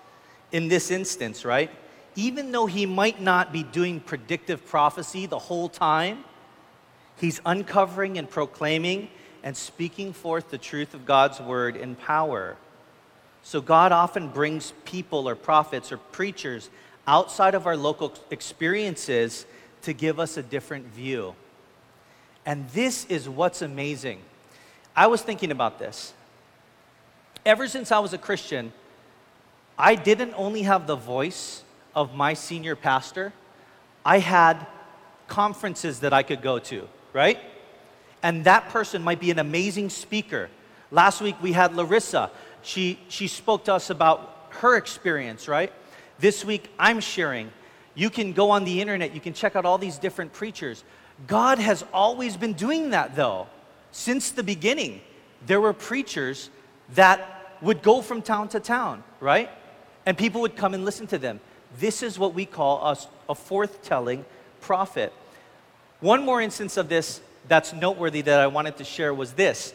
in this instance, right? Even though he might not be doing predictive prophecy the whole time, he's uncovering and proclaiming and speaking forth the truth of God's word in power. So God often brings people or prophets or preachers outside of our local experiences to give us a different view. And this is what's amazing. I was thinking about this. Ever since I was a Christian, I didn't only have the voice of my senior pastor, I had conferences that I could go to, right? and that person might be an amazing speaker. Last week we had Larissa. She, she spoke to us about her experience, right? This week I'm sharing. You can go on the internet. You can check out all these different preachers. God has always been doing that, though. Since the beginning, there were preachers that would go from town to town, right? And people would come and listen to them. This is what we call a, a forth-telling prophet. One more instance of this that's noteworthy that I wanted to share was this.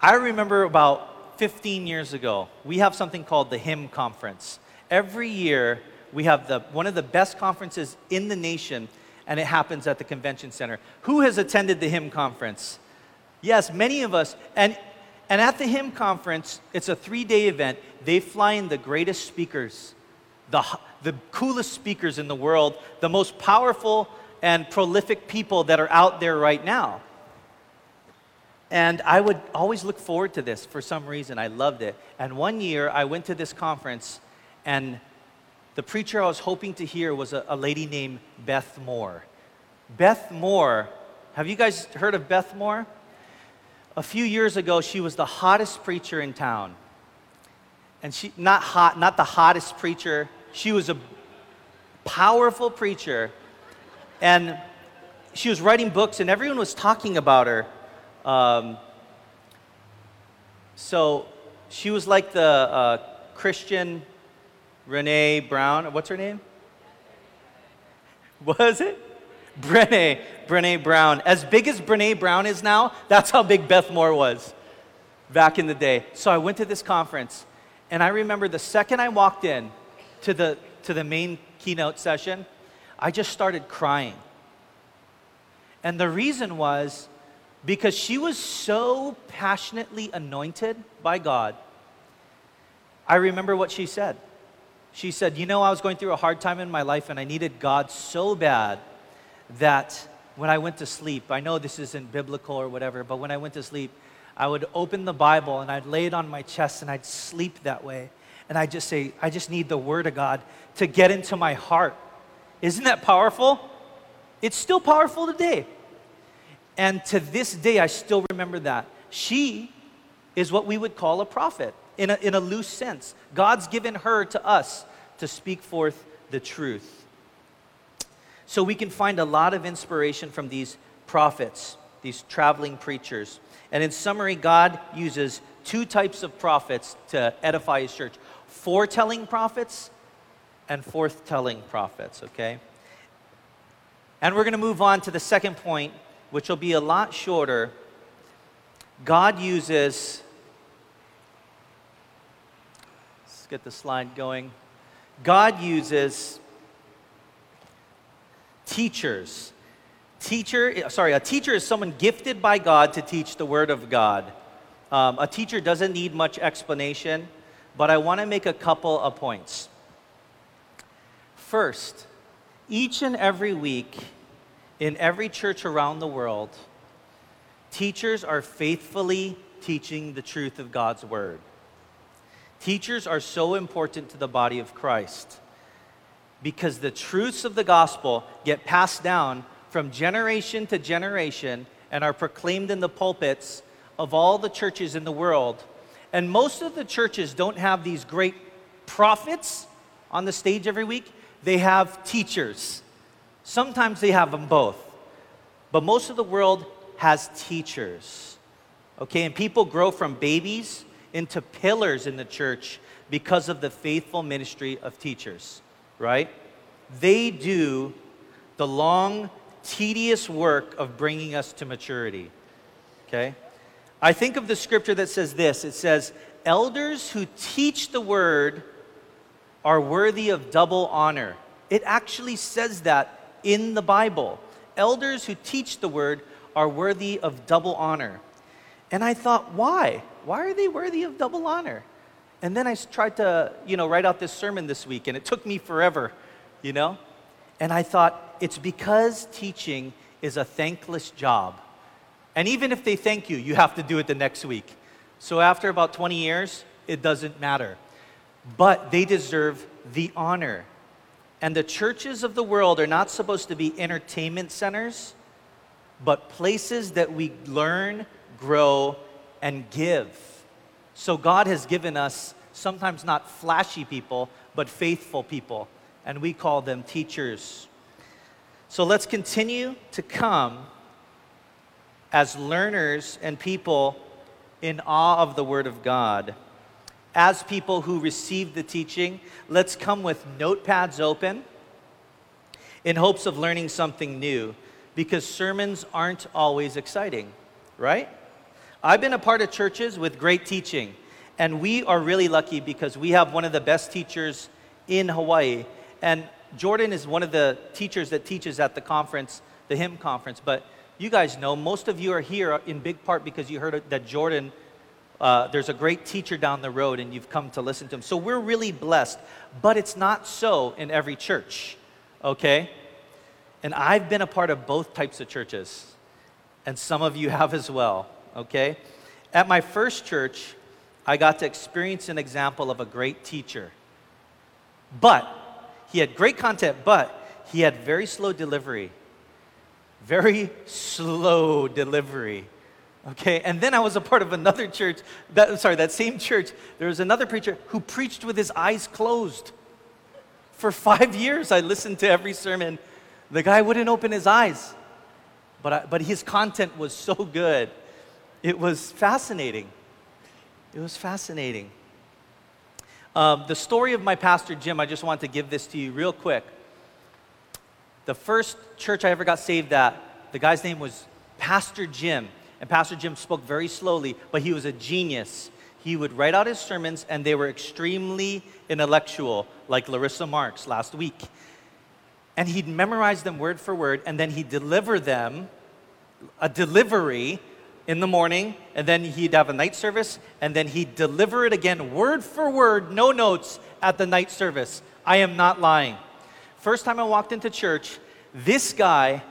I remember about fifteen years ago, we have something called the Hymn Conference. Every year, we have the one of the best conferences in the nation, and it happens at the convention center. Who has attended the Hymn Conference? Yes, many of us. And and at the Hymn Conference, it's a three-day event. They fly in the greatest speakers, the the coolest speakers in the world, the most powerful and prolific people that are out there right now. And I would always look forward to this for some reason. I loved it. And one year, I went to this conference, and the preacher I was hoping to hear was a, a lady named Beth Moore. Beth Moore, have you guys heard of Beth Moore? A few years ago, she was the hottest preacher in town. And she, not hot, not the hottest preacher. She was a powerful preacher. And she was writing books, and everyone was talking about her. Um, so she was like the uh, Christian Brené Brown. What's her name? What is it? Brené. Brené Brown. As big as Brené Brown is now, that's how big Beth Moore was back in the day. So I went to this conference, and I remember the second I walked in to the to the main keynote session, I just started crying. And the reason was because she was so passionately anointed by God. I remember what she said. She said, you know, I was going through a hard time in my life, and I needed God so bad that when I went to sleep, I know this isn't biblical or whatever, but when I went to sleep, I would open the Bible, and I'd lay it on my chest, and I'd sleep that way. And I'd just say, I just need the Word of God to get into my heart. Isn't that powerful? It's still powerful today. And to this day, I still remember that. She is what we would call a prophet in a, in a loose sense. God's given her to us to speak forth the truth. So we can find a lot of inspiration from these prophets, these traveling preachers. And in summary, God uses two types of prophets to edify His church: foretelling prophets and forth-telling prophets, okay? And we're going to move on to the second point, which will be a lot shorter. God uses, let's get the slide going. God uses teachers. Teacher, sorry, a teacher is someone gifted by God to teach the Word of God. Um, a teacher doesn't need much explanation, but I want to make a couple of points. First, each and every week in every church around the world, teachers are faithfully teaching the truth of God's Word. Teachers are so important to the body of Christ because the truths of the gospel get passed down from generation to generation and are proclaimed in the pulpits of all the churches in the world. And most of the churches don't have these great prophets on the stage every week. They have teachers. Sometimes they have them both. But most of the world has teachers. Okay, and people grow from babies into pillars in the church because of the faithful ministry of teachers, right? They do the long, tedious work of bringing us to maturity, okay? I think of the scripture that says this. It says, elders who teach the word are worthy of double honor. It actually says that in the Bible. Elders who teach the word are worthy of double honor. And I thought, why? Why are they worthy of double honor? And then I tried to, you know, write out this sermon this week, and it took me forever, you know? And I thought, it's because teaching is a thankless job. And even if they thank you, you have to do it the next week. So after about twenty years, it doesn't matter. But they deserve the honor. And the churches of the world are not supposed to be entertainment centers. but places that we learn, grow, and give. So God has given us sometimes not flashy people, but faithful people, and we call them teachers. So let's continue to come as learners and people in awe of the Word of God. As people who receive the teaching, let's come with notepads open in hopes of learning something new, because sermons aren't always exciting, right? I've been a part of churches with great teaching, and we are really lucky because we have one of the best teachers in Hawaii. And Jordan is one of the teachers that teaches at the conference, the Hymn Conference. But you guys know, most of you are here in big part because you heard that Jordan, uh, there's a great teacher down the road, and you've come to listen to him. So we're really blessed, but it's not so in every church, okay? And I've been a part of both types of churches, and some of you have as well, okay? At my first church, I got to experience an example of a great teacher. But he had great content, but he had very slow delivery. Very slow delivery, okay? And then I was a part of another church, that, sorry, that same church, there was another preacher who preached with his eyes closed. For five years, I listened to every sermon. The guy wouldn't open his eyes, but, I, but his content was so good. It was fascinating. It was fascinating. Um, the story of my pastor, Jim, I just want to give this to you real quick. The first church I ever got saved at, the guy's name was Pastor Jim. And Pastor Jim spoke very slowly, but he was a genius. He would write out his sermons, and they were extremely intellectual, like Larissa Marks last week. And he'd memorize them word for word, and then he'd deliver them, a delivery, in the morning, and then he'd have a night service, and then he'd deliver it again, word for word, no notes, at the night service. I am not lying. First time I walked into church, this guy,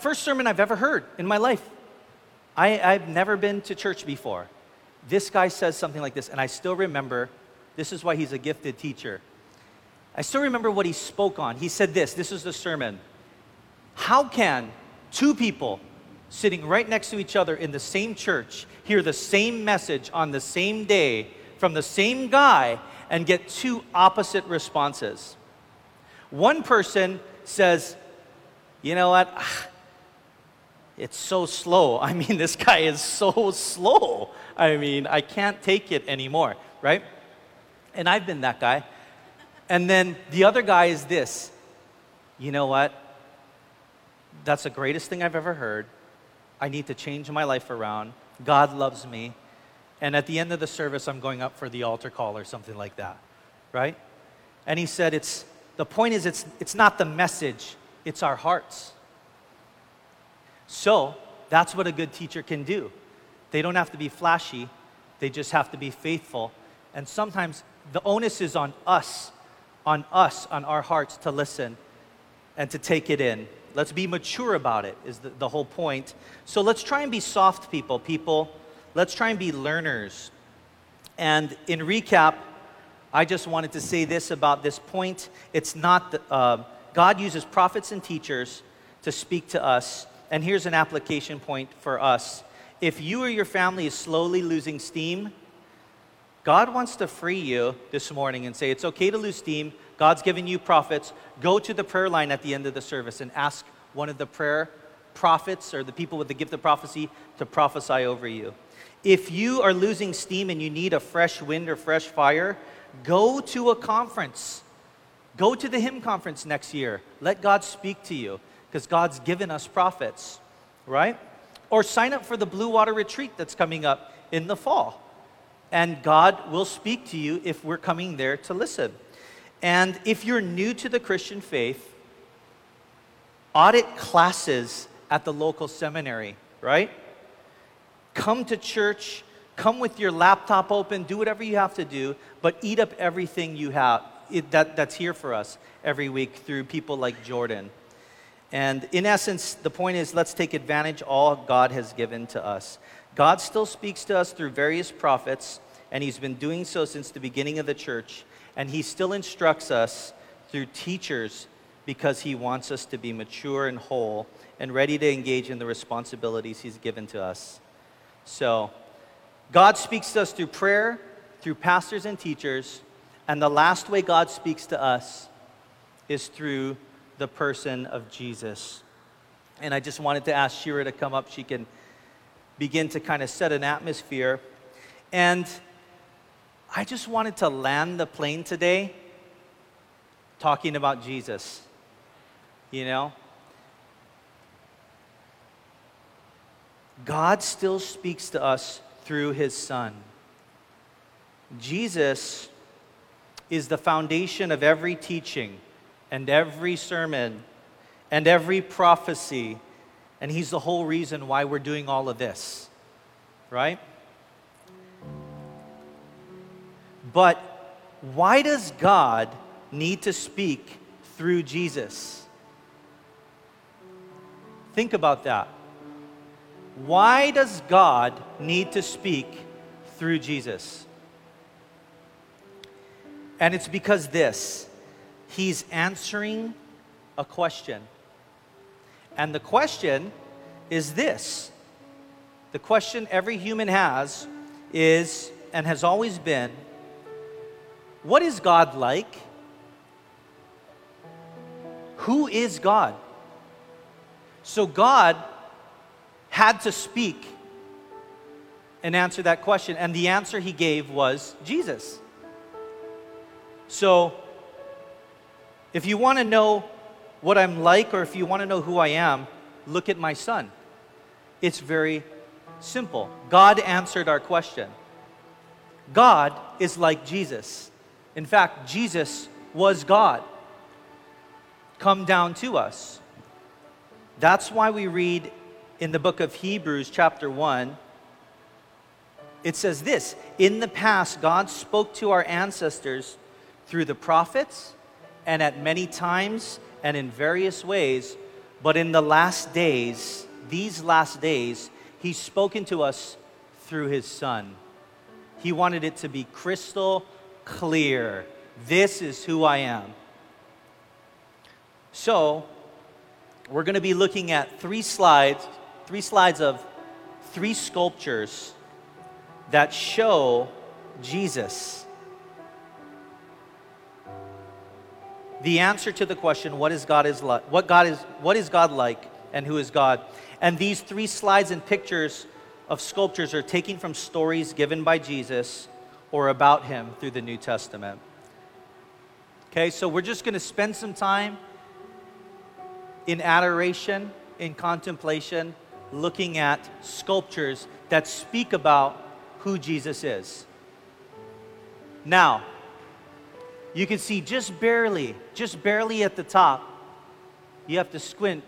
first sermon I've ever heard in my life. I, I've never been to church before. This guy says something like this, and I still remember, this is why he's a gifted teacher. I still remember what he spoke on. He said this, this is the sermon. How can two people sitting right next to each other in the same church, hear the same message on the same day from the same guy, and get two opposite responses? One person says, you know what, it's so slow. I mean, this guy is so slow. I mean, I can't take it anymore, right? And I've been that guy. And then the other guy is this, you know what, that's the greatest thing I've ever heard. I need to change my life around. God loves me. And at the end of the service, I'm going up for the altar call or something like that, right? And he said, it's the point is it's it's not the message, it's our hearts. So that's what a good teacher can do. They don't have to be flashy, they just have to be faithful. And sometimes the onus is on us, on us, on our hearts to listen and to take it in. Let's be mature about it is the, the whole point. So let's try and be soft people, people. Let's try and be learners. And in recap, I just wanted to say this about this point. It's not, the, uh, God uses prophets and teachers to speak to us. And here's an application point for us. If you or your family is slowly losing steam, God wants to free you this morning and say, it's okay to lose steam. God's given you prophets. Go to the prayer line at the end of the service and ask one of the prayer prophets or the people with the gift of prophecy to prophesy over you. If you are losing steam and you need a fresh wind or fresh fire, go to a conference. Go to the Hymn Conference next year. Let God speak to you because God's given us prophets, right? Or sign up for the Blue Water Retreat that's coming up in the fall. And God will speak to you if we're coming there to listen. And if you're new to the Christian faith, audit classes at the local seminary, right? Come to church, come with your laptop open, do whatever you have to do, but eat up everything you have it, that, that's here for us every week through people like Jordan. And in essence, the point is, let's take advantage of all God has given to us. God still speaks to us through various prophets, and he's been doing so since the beginning of the church, and he still instructs us through teachers because he wants us to be mature and whole and ready to engage in the responsibilities he's given to us. So God speaks to us through prayer, through pastors and teachers, and the last way God speaks to us is through the person of Jesus. And I just wanted to ask Shira to come up. She can begin to kind of set an atmosphere. And I just wanted to land the plane today talking about Jesus, you know? God still speaks to us through his son. Jesus is the foundation of every teaching and every sermon and every prophecy, and he's the whole reason why we're doing all of this, right? But why does God need to speak through Jesus? Think about that. Why does God need to speak through Jesus? And it's because this, he's answering a question. And the question is this. The question every human has is, and has always been, what is God like? Who is God? So God had to speak and answer that question. And the answer he gave was Jesus. So if you want to know what I'm like, or if you want to know who I am, look at my son. It's very simple. God answered our question. God is like Jesus. In fact, Jesus was God come down to us. That's why we read in the book of Hebrews chapter one, it says this, in the past, God spoke to our ancestors through the prophets and at many times and in various ways, but in the last days, these last days, he's spoken to us through his son. He wanted it to be crystal clear. This is who I am. So we're going to be looking at three slides, three slides of three sculptures that show Jesus. The answer to the question, what is God is like? What God is what is God like and who is God? And these three slides and pictures of sculptures are taken from stories given by Jesus or about him through the New Testament. Okay, so we're just going to spend some time in adoration, in contemplation, looking at sculptures that speak about who Jesus is. Now, you can see just barely, just barely at the top. You have to squint.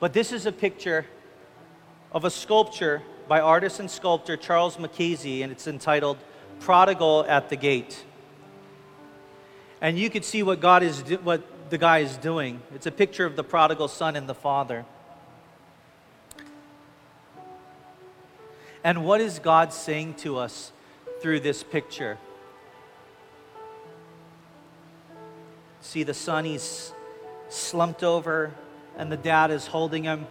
But this is a picture of a sculpture by artist and sculptor Charles Mackenzie, and it's entitled Prodigal at the Gate. And you can see what God is do- what the guy is doing. It's a picture of the prodigal son and the father. And what is God saying to us through this picture? See the son, he's slumped over, and the dad is holding him.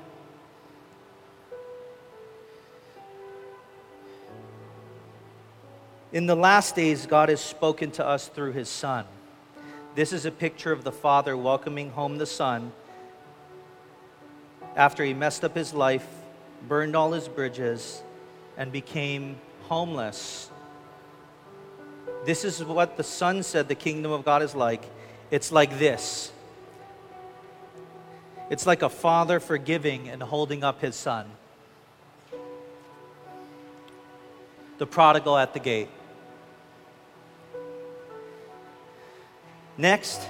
In the last days, God has spoken to us through his son. This is a picture of the father welcoming home the son after he messed up his life, burned all his bridges, and became homeless. This is what the son said the kingdom of God is like. It's like this. It's like a father forgiving and holding up his son. The prodigal at the gate. Next,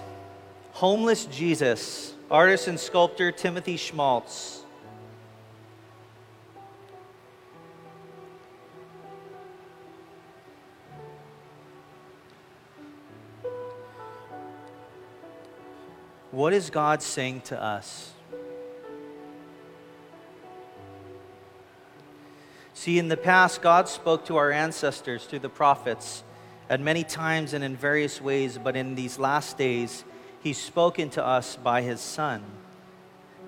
homeless Jesus, artist and sculptor Timothy Schmaltz. What is God saying to us? See, in the past, God spoke to our ancestors through the prophets, and many times and in various ways, but in these last days, He's spoken to us by his Son.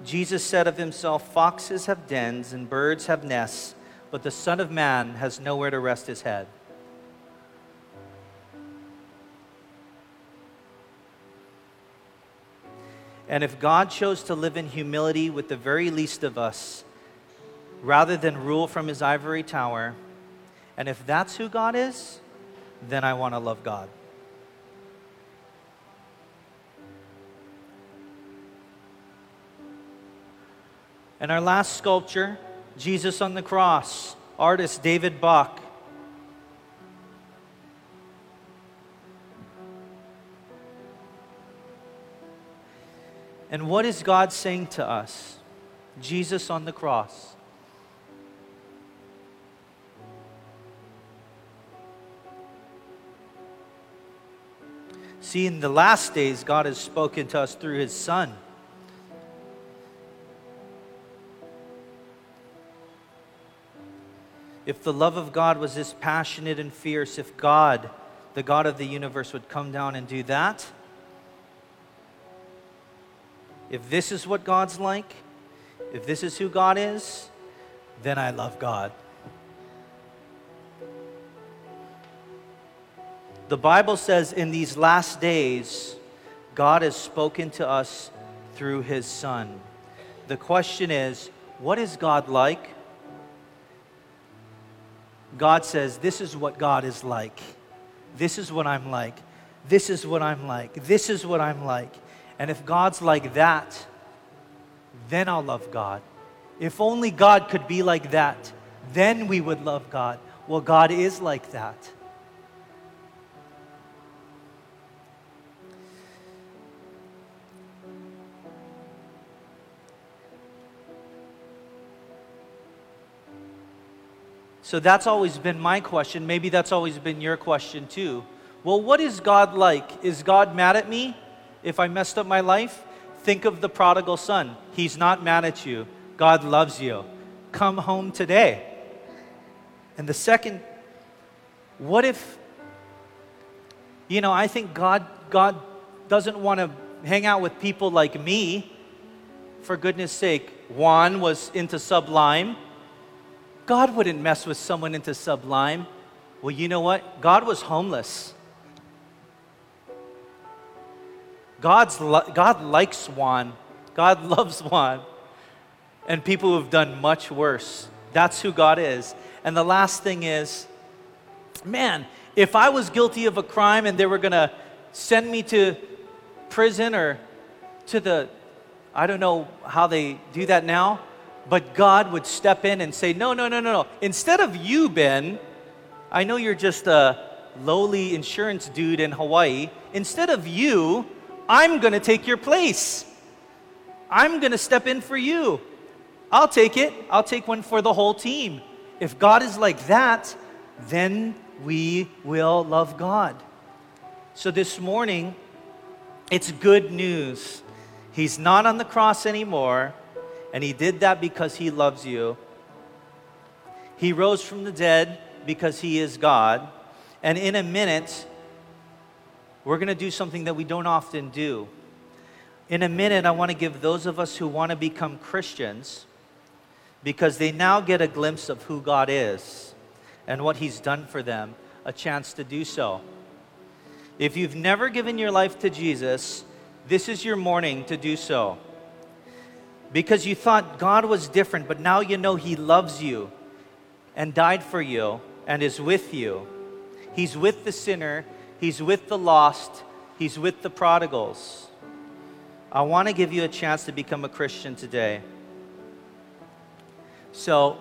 Jesus said of himself, foxes have dens and birds have nests, but the Son of Man has nowhere to rest his head. And if God chose to live in humility with the very least of us, rather than rule from his ivory tower, and if that's who God is, then I want to love God. And our last sculpture, Jesus on the Cross, artist David Bach. And what is God saying to us? Jesus on the cross. See, in the last days, God has spoken to us through his Son. If the love of God was this passionate and fierce, if God, the God of the universe, would come down and do that, if this is what God's like, if this is who God is, then I love God. The Bible says in these last days, God has spoken to us through his Son. The question is, what is God like? God says, this is what God is like. This is what I'm like. This is what I'm like. This is what I'm like. And if God's like that, then I'll love God. If only God could be like that, then we would love God. Well, God is like that. So that's always been my question. Maybe that's always been your question too. Well, what is God like? Is God mad at me? If I messed up my life, think of the prodigal son. He's not mad at you. God loves you. Come home today. And the second, what if, you know, I think God, God doesn't want to hang out with people like me. For goodness sake, Juan was into Sublime. God wouldn't mess with someone into Sublime. Well, you know what? God was homeless. God's lo- God likes Juan. God loves Juan. And people who have done much worse. That's who God is. And the last thing is, man, if I was guilty of a crime and they were going to send me to prison or to the, I don't know how they do that now, but God would step in and say, no, no, no, no, no. Instead of you, Ben, I know you're just a lowly insurance dude in Hawaii. Instead of you, I'm going to take your place. I'm going to step in for you. I'll take it. I'll take one for the whole team. If God is like that, then we will love God. So this morning, it's good news. He's not on the cross anymore, and he did that because he loves you. He rose from the dead because he is God. And in a minute, we're going to do something that we don't often do. In a minute, I want to give those of us who want to become Christians, because they now get a glimpse of who God is and what he's done for them, a chance to do so. If you've never given your life to Jesus, this is your morning to do so. Because you thought God was different, but now you know he loves you and died for you and is with you. He's with the sinner. He's with the lost. He's with the prodigals. I want to give you a chance to become a Christian today. So,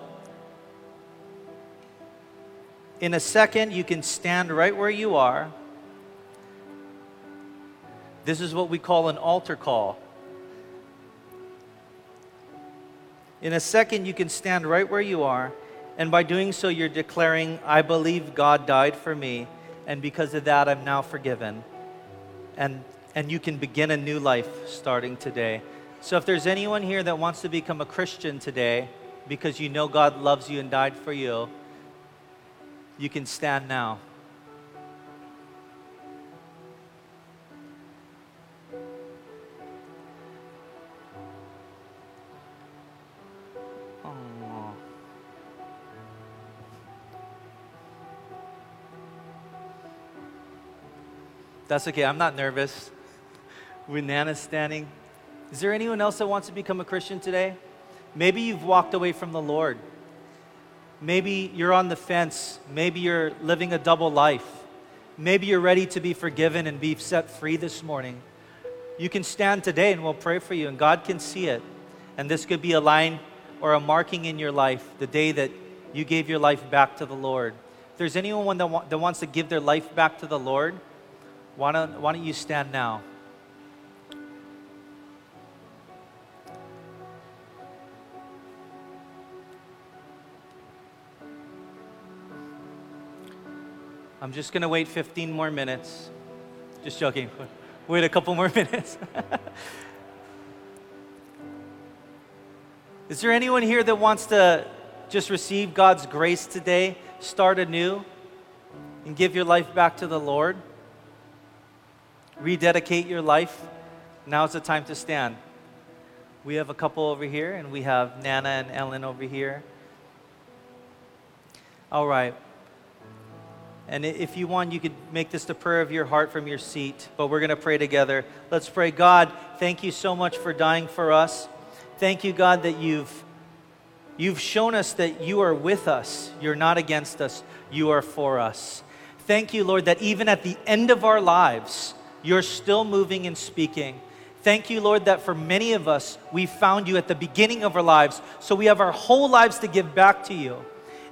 in a second, you can stand right where you are. This is what we call an altar call. In a second, you can stand right where you are, and by doing so, you're declaring, I believe God died for me. And because of that, I'm now forgiven. And and you can begin a new life starting today. So if there's anyone here that wants to become a Christian today, because you know God loves you and died for you, you can stand now. That's okay, I'm not nervous. Winana's standing. Is there anyone else that wants to become a Christian today? Maybe you've walked away from the Lord. Maybe you're on the fence. Maybe you're living a double life. Maybe you're ready to be forgiven and be set free this morning. You can stand today and we'll pray for you, and God can see it. And this could be a line or a marking in your life, the day that you gave your life back to the Lord. If there's anyone that, wa- that wants to give their life back to the Lord, why don't, why don't you stand now? I'm just going to wait fifteen more minutes. Just joking. Wait a couple more minutes. Is there anyone here that wants to just receive God's grace today, start anew, and give your life back to the Lord? Rededicate your life. Now's the time to stand. We have a couple over here, and we have Nana and Ellen over here. All right. And if you want, you could make this the prayer of your heart from your seat, but we're going to pray together. Let's pray. God, thank you so much for dying for us. Thank you, God, that you've you've shown us that you are with us. You're not against us. You are for us. Thank you, Lord, that even at the end of our lives, you're still moving and speaking. Thank you, Lord, that for many of us, we found you at the beginning of our lives, so we have our whole lives to give back to you.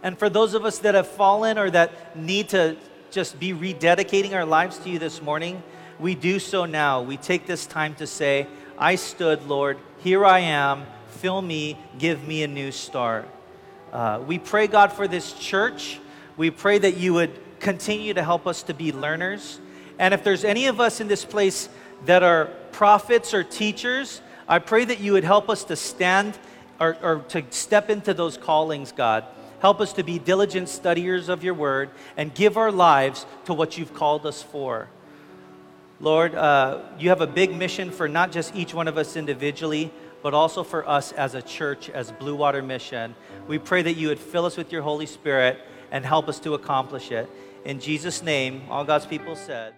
And for those of us that have fallen or that need to just be rededicating our lives to you this morning, we do so now. We take this time to say, I stood, Lord, here I am, fill me, give me a new start. Uh, we pray, God, for this church. We pray that you would continue to help us to be learners. And if there's any of us in this place that are prophets or teachers, I pray that you would help us to stand or, or to step into those callings, God. Help us to be diligent studiers of your word and give our lives to what you've called us for. Lord, uh, you have a big mission for not just each one of us individually, but also for us as a church, as Blue Water Mission. We pray that you would fill us with your Holy Spirit and help us to accomplish it. In Jesus' name, all God's people said.